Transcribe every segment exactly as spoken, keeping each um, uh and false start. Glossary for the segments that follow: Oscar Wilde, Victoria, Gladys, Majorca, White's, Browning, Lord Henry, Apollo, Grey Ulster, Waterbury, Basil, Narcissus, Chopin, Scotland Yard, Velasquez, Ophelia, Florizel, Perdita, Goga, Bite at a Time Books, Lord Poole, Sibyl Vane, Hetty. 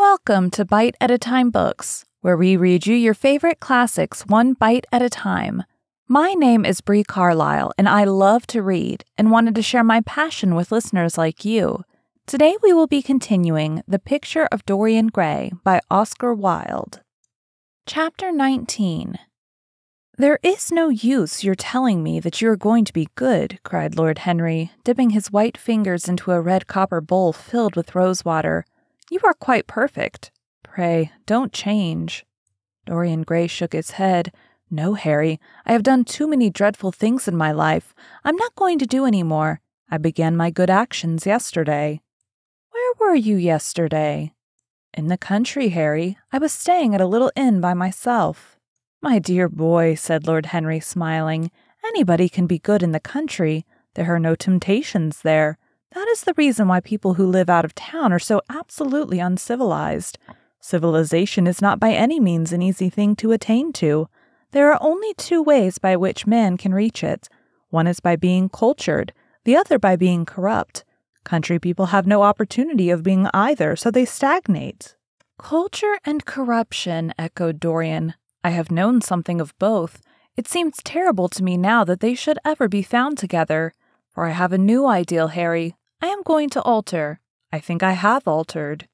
Welcome to Bite at a Time Books, where we read you your favorite classics one bite at a time. My name is Bree Carlyle, and I love to read and wanted to share my passion with listeners like you. Today we will be continuing The Picture of Dorian Gray by Oscar Wilde. Chapter nineteen. "There is no use your telling me that you are going to be good," cried Lord Henry, dipping his white fingers into a red copper bowl filled with rosewater. "You are quite perfect. Pray, don't change." Dorian Gray shook his head. "No, Harry, I have done too many dreadful things in my life. I'm not going to do any more. I began my good actions yesterday." "Where were you yesterday?" "In the country, Harry. I was staying at a little inn by myself." "My dear boy," said Lord Henry, smiling, "anybody can be good in the country. There are no temptations there. That is the reason why people who live out of town are so absolutely uncivilized. Civilization is not by any means an easy thing to attain to. There are only two ways by which man can reach it. One is by being cultured, the other by being corrupt. Country people have no opportunity of being either, so they stagnate." "Culture and corruption," echoed Dorian. "I have known something of both. It seems terrible to me now that they should ever be found together. For I have a new ideal, Harry. I am going to alter. I think I have altered."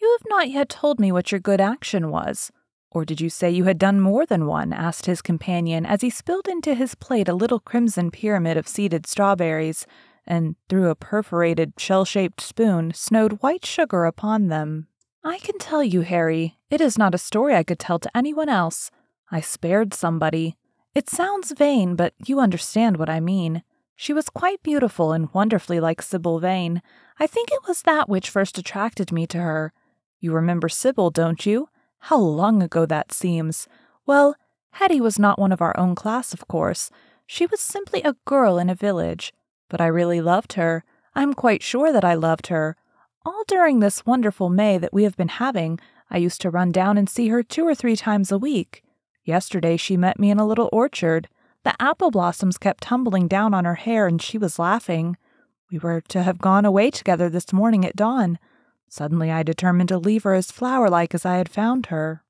"You have not yet told me what your good action was. Or did you say you had done more than one?" asked his companion as he spilled into his plate a little crimson pyramid of seeded strawberries, and through a perforated, shell-shaped spoon snowed white sugar upon them. "I can tell you, Harry, it is not a story I could tell to anyone else. I spared somebody. It sounds vain, but you understand what I mean. She was quite beautiful and wonderfully like Sibyl Vane. I think it was that which first attracted me to her. You remember Sibyl, don't you? How long ago that seems. Well, Hetty was not one of our own class, of course. She was simply a girl in a village. But I really loved her. I'm quite sure that I loved her. All during this wonderful May that we have been having, I used to run down and see her two or three times a week. Yesterday she met me in a little orchard. The apple blossoms kept tumbling down on her hair, and she was laughing. We were to have gone away together this morning at dawn. Suddenly I determined to leave her as flower-like as I had found her."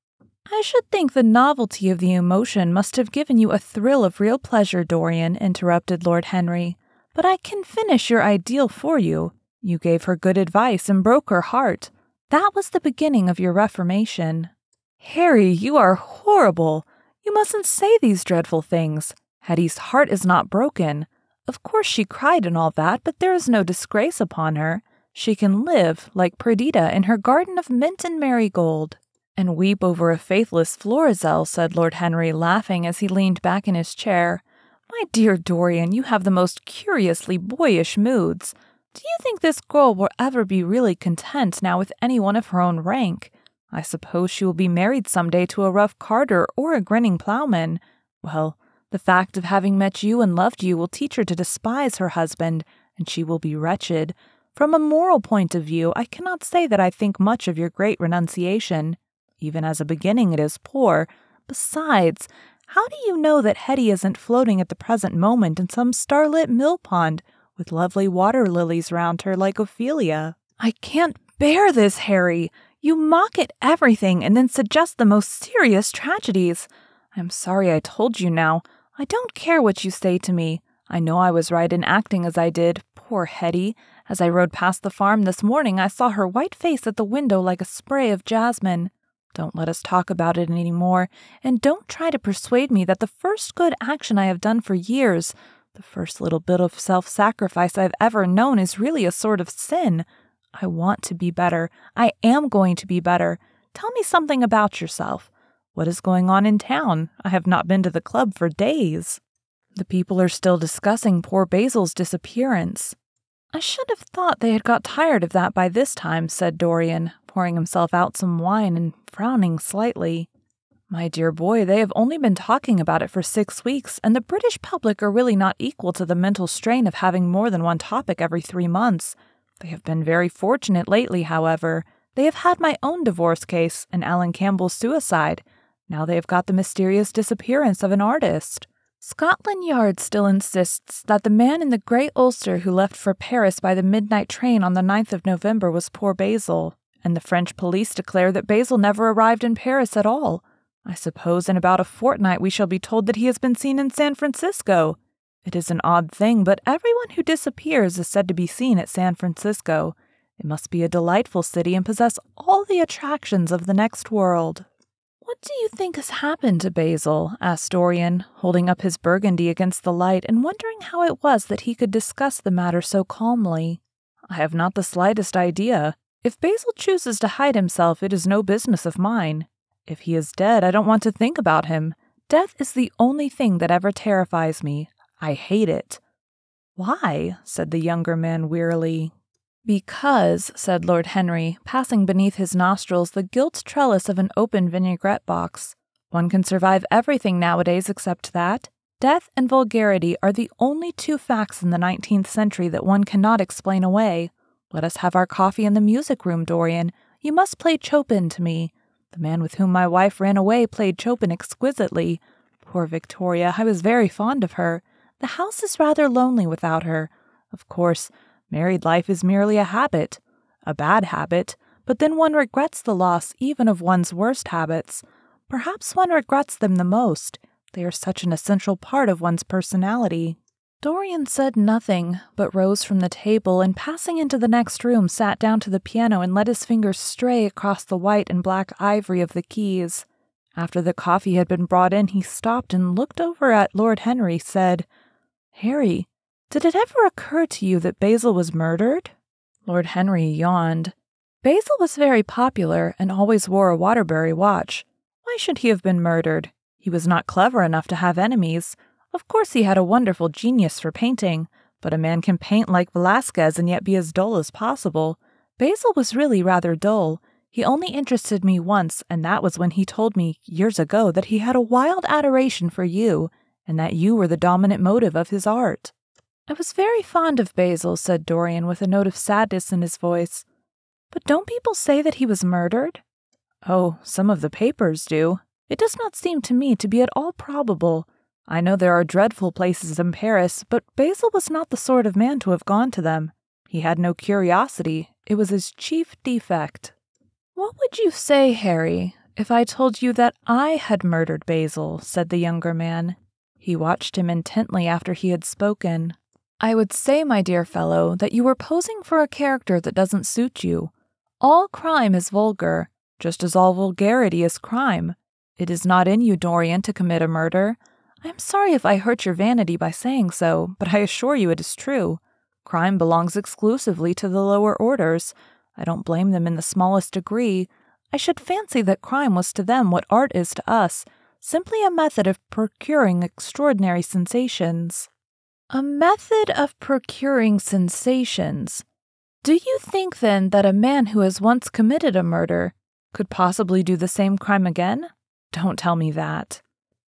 "I should think the novelty of the emotion must have given you a thrill of real pleasure, Dorian," interrupted Lord Henry. "But I can finish your ideal for you. You gave her good advice and broke her heart. That was the beginning of your reformation." "Harry, you are horrible. You mustn't say these dreadful things. Hetty's heart is not broken. Of course she cried and all that, but there is no disgrace upon her. She can live, like Perdita, in her garden of mint and marigold." "And weep over a faithless Florizel," said Lord Henry, laughing as he leaned back in his chair. "My dear Dorian, you have the most curiously boyish moods. Do you think this girl will ever be really content now with anyone of her own rank? I suppose she will be married some day to a rough carter or a grinning ploughman. Well, the fact of having met you and loved you will teach her to despise her husband, and she will be wretched. From a moral point of view, I cannot say that I think much of your great renunciation. Even as a beginning, it is poor. Besides, how do you know that Hetty isn't floating at the present moment in some starlit mill pond with lovely water lilies round her like Ophelia?" "I can't bear this, Harry. You mock at everything and then suggest the most serious tragedies. I'm sorry I told you now. I don't care what you say to me. I know I was right in acting as I did. Poor Hetty. As I rode past the farm this morning, I saw her white face at the window like a spray of jasmine. Don't let us talk about it any more, and don't try to persuade me that the first good action I have done for years, the first little bit of self-sacrifice I've ever known, is really a sort of sin. I want to be better. I am going to be better. Tell me something about yourself. What is going on in town? I have not been to the club for days." "The people are still discussing poor Basil's disappearance." "I should have thought they had got tired of that by this time," said Dorian, pouring himself out some wine and frowning slightly. "My dear boy, they have only been talking about it for six weeks, and the British public are really not equal to the mental strain of having more than one topic every three months. They have been very fortunate lately, however. They have had my own divorce case and Alan Campbell's suicide. Now they have got the mysterious disappearance of an artist. Scotland Yard still insists that the man in the Grey Ulster who left for Paris by the midnight train on the ninth of November was poor Basil. and the French police declare that Basil never arrived in Paris at all. I suppose in about a fortnight we shall be told that he has been seen in San Francisco. It is an odd thing, but everyone who disappears is said to be seen at San Francisco. It must be a delightful city and possess all the attractions of the next world. What do you think has happened to Basil? Asked Dorian, holding up his burgundy against the light and wondering how it was that he could discuss the matter so calmly. I have not the slightest idea. If Basil chooses to hide himself, it is no business of mine. If he is dead, I don't want to think about him. Death is the only thing that ever terrifies me. I hate it. Why? Said the younger man wearily. Because, said Lord Henry, passing beneath his nostrils the gilt trellis of an open vinaigrette box, one can survive everything nowadays except that. Death and vulgarity are the only two facts in the nineteenth century that one cannot explain away. Let us have our coffee in the music room, Dorian. You must play Chopin to me. The man with whom my wife ran away played Chopin exquisitely. Poor Victoria, I was very fond of her. The house is rather lonely without her. Of course, married life is merely a habit, a bad habit, but then one regrets the loss even of one's worst habits. Perhaps one regrets them the most. They are such an essential part of one's personality. Dorian said nothing, but rose from the table and passing into the next room sat down to the piano and let his fingers stray across the white and black ivory of the keys. After the coffee had been brought in, he stopped and looked over at Lord Henry, said, Harry, did it ever occur to you that Basil was murdered? Lord Henry yawned. Basil was very popular and always wore a Waterbury watch. Why should he have been murdered? He was not clever enough to have enemies. Of course he had a wonderful genius for painting, but a man can paint like Velasquez and yet be as dull as possible. Basil was really rather dull. He only interested me once, and that was when he told me, years ago, that he had a wild adoration for you, and that you were the dominant motive of his art. I was very fond of Basil, said Dorian, with a note of sadness in his voice. But don't people say that he was murdered? Oh, some of the papers do. It does not seem to me to be at all probable. I know there are dreadful places in Paris, but Basil was not the sort of man to have gone to them. He had no curiosity. It was his chief defect. What would you say, Harry, if I told you that I had murdered Basil? Said the younger man. He watched him intently after he had spoken. I would say, my dear fellow, that you were posing for a character that doesn't suit you. All crime is vulgar, just as all vulgarity is crime. It is not in you, Dorian, to commit a murder. I am sorry if I hurt your vanity by saying so, but I assure you it is true. Crime belongs exclusively to the lower orders. I don't blame them in the smallest degree. I should fancy that crime was to them what art is to us, simply a method of procuring extraordinary sensations. A method of procuring sensations. Do you think, then, that a man who has once committed a murder could possibly do the same crime again? Don't tell me that.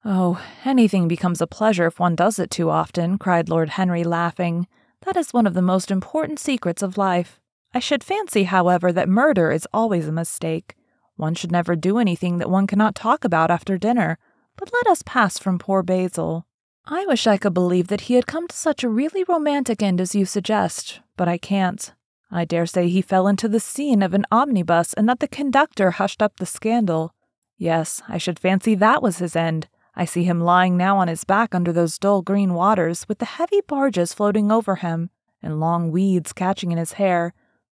Oh, anything becomes a pleasure if one does it too often, cried Lord Henry, laughing. That is one of the most important secrets of life. I should fancy, however, that murder is always a mistake. One should never do anything that one cannot talk about after dinner. But let us pass from poor Basil. I wish I could believe that he had come to such a really romantic end as you suggest, but I can't. I dare say he fell into the scene of an omnibus and that the conductor hushed up the scandal. Yes, I should fancy that was his end. I see him lying now on his back under those dull green waters, with the heavy barges floating over him, and long weeds catching in his hair.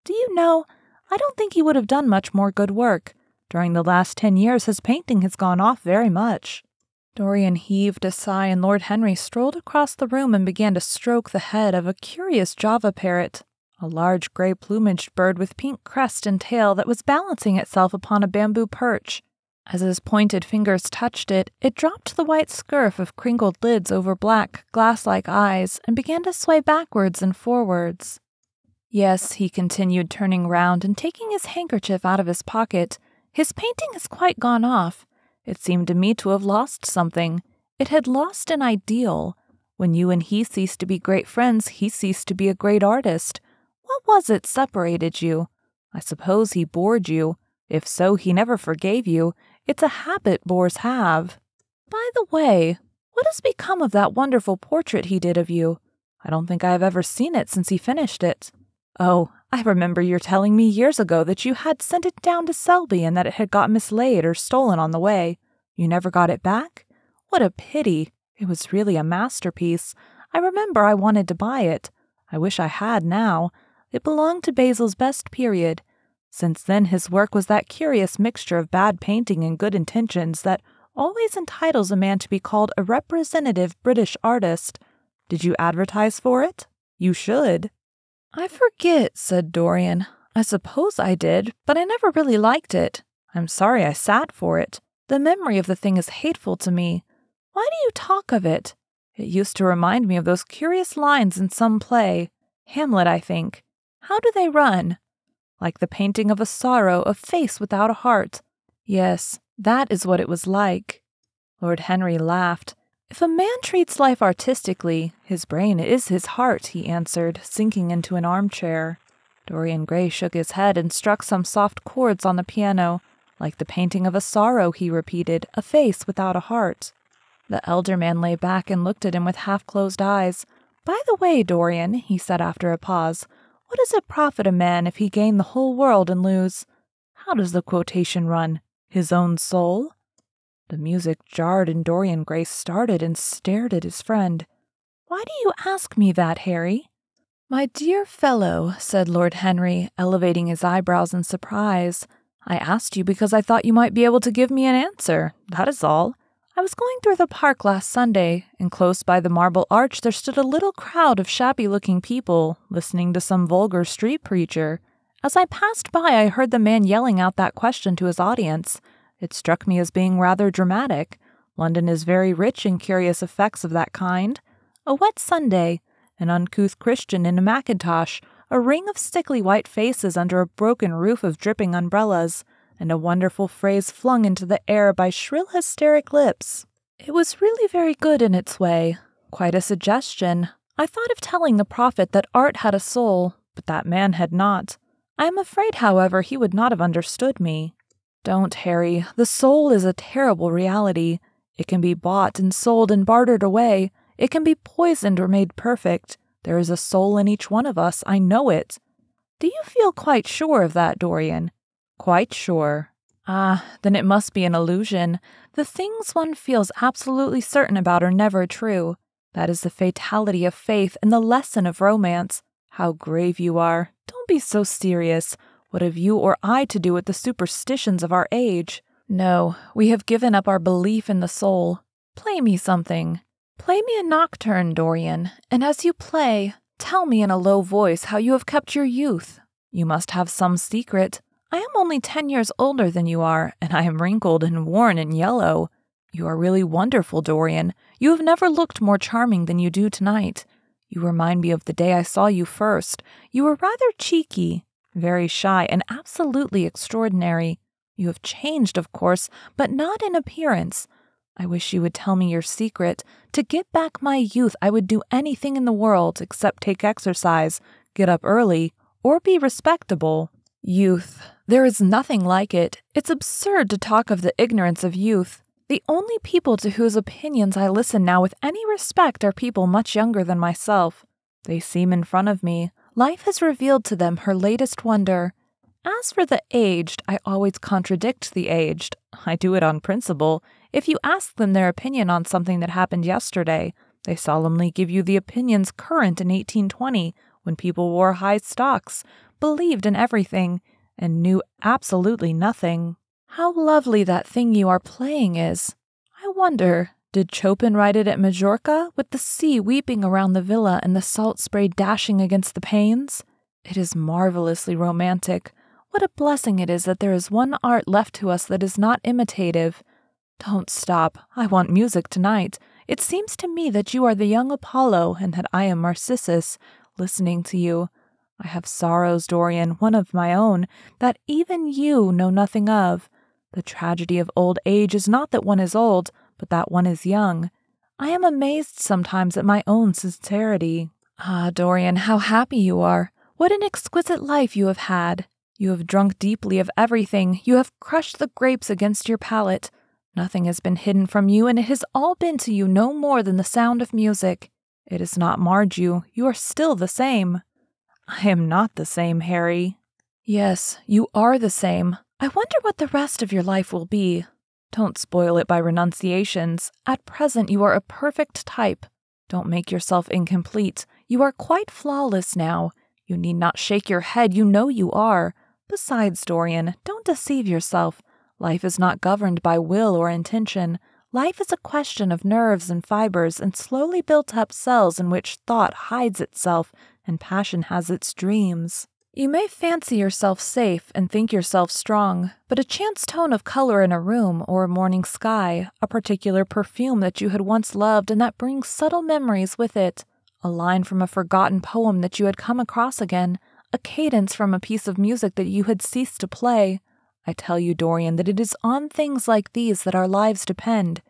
Do you know, I don't think he would have done much more good work. During the last ten years his painting has gone off very much. Dorian heaved a sigh, and Lord Henry strolled across the room and began to stroke the head of a curious Java parrot, a large grey-plumaged bird with pink crest and tail that was balancing itself upon a bamboo perch. As his pointed fingers touched it, it dropped the white scurf of crinkled lids over black, glass-like eyes and began to sway backwards and forwards. Yes, he continued, turning round and taking his handkerchief out of his pocket, his painting has quite gone off. It seemed to me to have lost something. It had lost an ideal. When you and he ceased to be great friends, he ceased to be a great artist. What was it separated you? I suppose he bored you. If so, he never forgave you. It's a habit bores have. By the way, what has become of that wonderful portrait he did of you? I don't think I have ever seen it since he finished it. Oh, I remember your telling me years ago that you had sent it down to Selby and that it had got mislaid or stolen on the way. You never got it back? What a pity. It was really a masterpiece. I remember I wanted to buy it. I wish I had now. It belonged to Basil's best period. Since then his work was that curious mixture of bad painting and good intentions that always entitles a man to be called a representative British artist. Did you advertise for it? You should. I forget, said Dorian. I suppose I did, but I never really liked it. I'm sorry I sat for it. The memory of the thing is hateful to me. Why do you talk of it? It used to remind me of those curious lines in some play. Hamlet, I think. How do they run? Like the painting of a sorrow, a face without a heart. Yes, that is what it was like. Lord Henry laughed. If a man treats life artistically, his brain is his heart, he answered, sinking into an armchair. Dorian Gray shook his head and struck some soft chords on the piano. Like the painting of a sorrow, he repeated, a face without a heart. The elder man lay back and looked at him with half-closed eyes. By the way, Dorian, he said after a pause, what does it profit a man if he gain the whole world and lose? How does the quotation run? His own soul? The music jarred and Dorian Gray started and stared at his friend. Why do you ask me that, Harry? My dear fellow, said Lord Henry, elevating his eyebrows in surprise, I asked you because I thought you might be able to give me an answer, that is all. I was going through the park last Sunday, and close by the Marble Arch there stood a little crowd of shabby-looking people, listening to some vulgar street preacher. As I passed by, I heard the man yelling out that question to his audience. It struck me as being rather dramatic. London is very rich in curious effects of that kind. A wet Sunday, an uncouth Christian in a mackintosh, a ring of sickly white faces under a broken roof of dripping umbrellas, and a wonderful phrase flung into the air by shrill hysteric lips. It was really very good in its way. Quite a suggestion. I thought of telling the prophet that art had a soul, but that man had not. I am afraid, however, he would not have understood me. Don't, Harry. The soul is a terrible reality. It can be bought and sold and bartered away. It can be poisoned or made perfect. There is a soul in each one of us. I know it. Do you feel quite sure of that, Dorian? Quite sure. Ah, then it must be an illusion. The things one feels absolutely certain about are never true. That is the fatality of faith and the lesson of romance. How grave you are. Don't be so serious. What have you or I to do with the superstitions of our age? No, we have given up our belief in the soul. Play me something. Play me a nocturne, Dorian, and as you play, tell me in a low voice how you have kept your youth. You must have some secret. I am only ten years older than you are, and I am wrinkled and worn and yellow. You are really wonderful, Dorian. You have never looked more charming than you do tonight. You remind me of the day I saw you first. You were rather cheeky. Very shy and absolutely extraordinary. You have changed, of course, but not in appearance. I wish you would tell me your secret. To get back my youth, I would do anything in the world except take exercise, get up early, or be respectable. Youth. There is nothing like it. It's absurd to talk of the ignorance of youth. The only people to whose opinions I listen now with any respect are people much younger than myself. They seem in front of me. Life has revealed to them her latest wonder. As for the aged, I always contradict the aged. I do it on principle. If you ask them their opinion on something that happened yesterday, they solemnly give you the opinions current in eighteen twenty, when people wore high stocks, believed in everything, and knew absolutely nothing. How lovely that thing you are playing is. I wonder, did Chopin write it at Majorca, with the sea weeping around the villa and the salt spray dashing against the panes? It is marvelously romantic. What a blessing it is that there is one art left to us that is not imitative. Don't stop. I want music tonight. It seems to me that you are the young Apollo and that I am Narcissus, listening to you. I have sorrows, Dorian, one of my own, that even you know nothing of. The tragedy of old age is not that one is old, but that one is young. I am amazed sometimes at my own sincerity. Ah, Dorian, how happy you are. What an exquisite life you have had. You have drunk deeply of everything. You have crushed the grapes against your palate. Nothing has been hidden from you, and it has all been to you no more than the sound of music. It has not marred you. You are still the same. I am not the same, Harry. Yes, you are the same. I wonder what the rest of your life will be. Don't spoil it by renunciations. At present you are a perfect type. Don't make yourself incomplete. You are quite flawless now. You need not shake your head. You know you are. Besides, Dorian, don't deceive yourself. Life is not governed by will or intention. Life is a question of nerves and fibers and slowly built-up cells in which thought hides itself and passion has its dreams. You may fancy yourself safe and think yourself strong, but a chance tone of color in a room or a morning sky, a particular perfume that you had once loved and that brings subtle memories with it, a line from a forgotten poem that you had come across again, a cadence from a piece of music that you had ceased to play. I tell you, Dorian, that it is on things like these that our lives depend.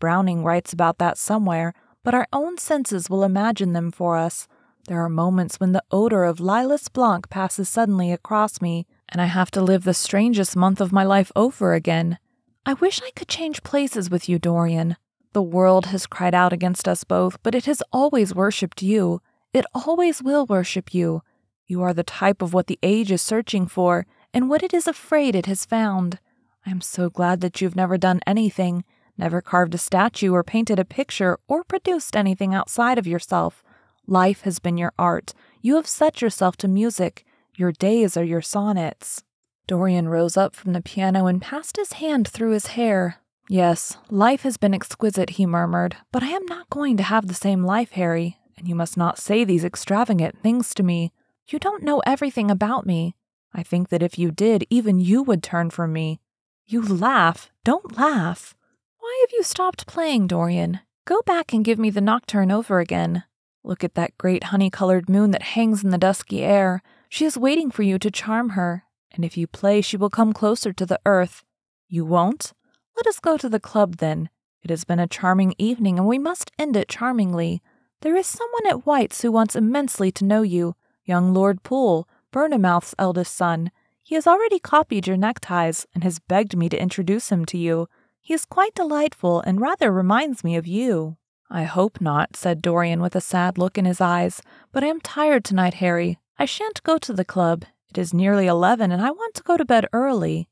Browning writes about that somewhere, but our own senses will imagine them for us. There are moments when the odor of Lilas Blanc passes suddenly across me, and I have to live the strangest month of my life over again. I wish I could change places with you, Dorian. The world has cried out against us both, but it has always worshipped you. It always will worship you. You are the type of what the age is searching for, and what it is afraid it has found. I am so glad that you've never done anything, never carved a statue or painted a picture or produced anything outside of yourself. Life has been your art. You have set yourself to music. Your days are your sonnets. Dorian rose up from the piano and passed his hand through his hair. Yes, life has been exquisite, he murmured, but I am not going to have the same life, Harry, and you must not say these extravagant things to me. You don't know everything about me. I think that if you did, even you would turn from me. You laugh. Don't laugh. Why have you stopped playing, Dorian? Go back and give me the nocturne over again. Look at that great honey-colored moon that hangs in the dusky air. She is waiting for you to charm her, and if you play, she will come closer to the earth. You won't? Let us go to the club, then. It has been a charming evening, and we must end it charmingly. There is someone at White's who wants immensely to know you, young Lord Poole, Burnhamouth's eldest son. He has already copied your neckties, and has begged me to introduce him to you. He is quite delightful, and rather reminds me of you. I hope not, said Dorian with a sad look in his eyes, but I am tired tonight, Harry. I shan't go to the club. It is nearly eleven, and I want to go to bed early.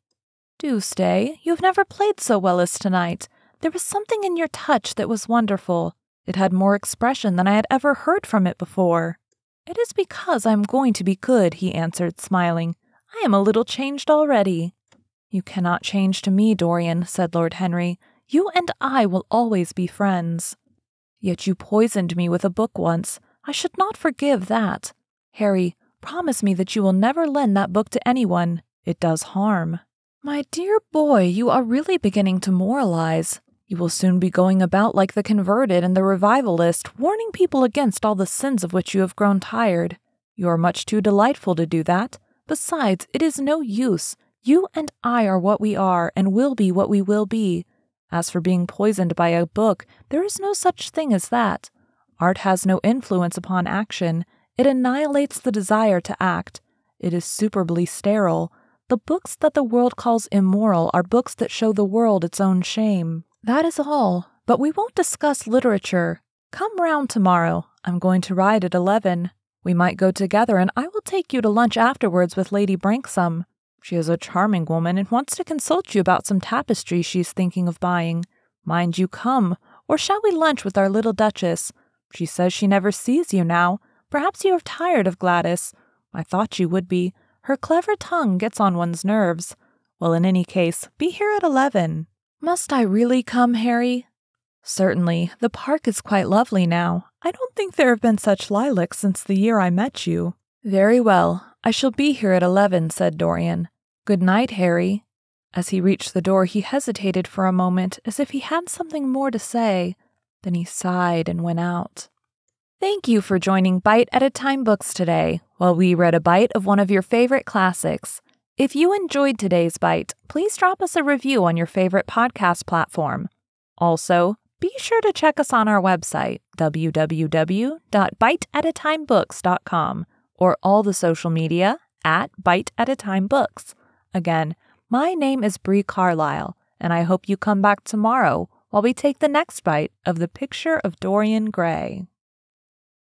Do stay. You have never played so well as tonight. There was something in your touch that was wonderful. It had more expression than I had ever heard from it before. It is because I am going to be good, he answered, smiling. I am a little changed already. You cannot change to me, Dorian, said Lord Henry. You and I will always be friends. Yet you poisoned me with a book once. I should not forgive that. Harry, promise me that you will never lend that book to anyone. It does harm. My dear boy, you are really beginning to moralize. You will soon be going about like the converted and the revivalist, warning people against all the sins of which you have grown tired. You are much too delightful to do that. Besides, it is no use. You and I are what we are, and will be what we will be. As for being poisoned by a book, there is no such thing as that. Art has no influence upon action. It annihilates the desire to act. It is superbly sterile. The books that the world calls immoral are books that show the world its own shame. That is all. But we won't discuss literature. Come round tomorrow. I'm going to ride at eleven. We might go together, and I will take you to lunch afterwards with Lady Branksome. She is a charming woman and wants to consult you about some tapestry she's thinking of buying. Mind you come, or shall we lunch with our little Duchess? She says she never sees you now. Perhaps you are tired of Gladys. I thought you would be. Her clever tongue gets on one's nerves. Well, in any case, be here at eleven. Must I really come, Harry? Certainly. The park is quite lovely now. I don't think there have been such lilacs since the year I met you. Very well. I shall be here at eleven, said Dorian. Good night, Harry. As he reached the door, he hesitated for a moment, as if he had something more to say. Then he sighed and went out. Thank you for joining Bite at a Time Books today, while we read a bite of one of your favorite classics. If you enjoyed today's bite, please drop us a review on your favorite podcast platform. Also, be sure to check us on our website, w w w dot bite at a time books dot com. or all the social media, at Bite at a Time Books. Again, my name is Bree Carlyle, and I hope you come back tomorrow while we take the next bite of The Picture of Dorian Gray.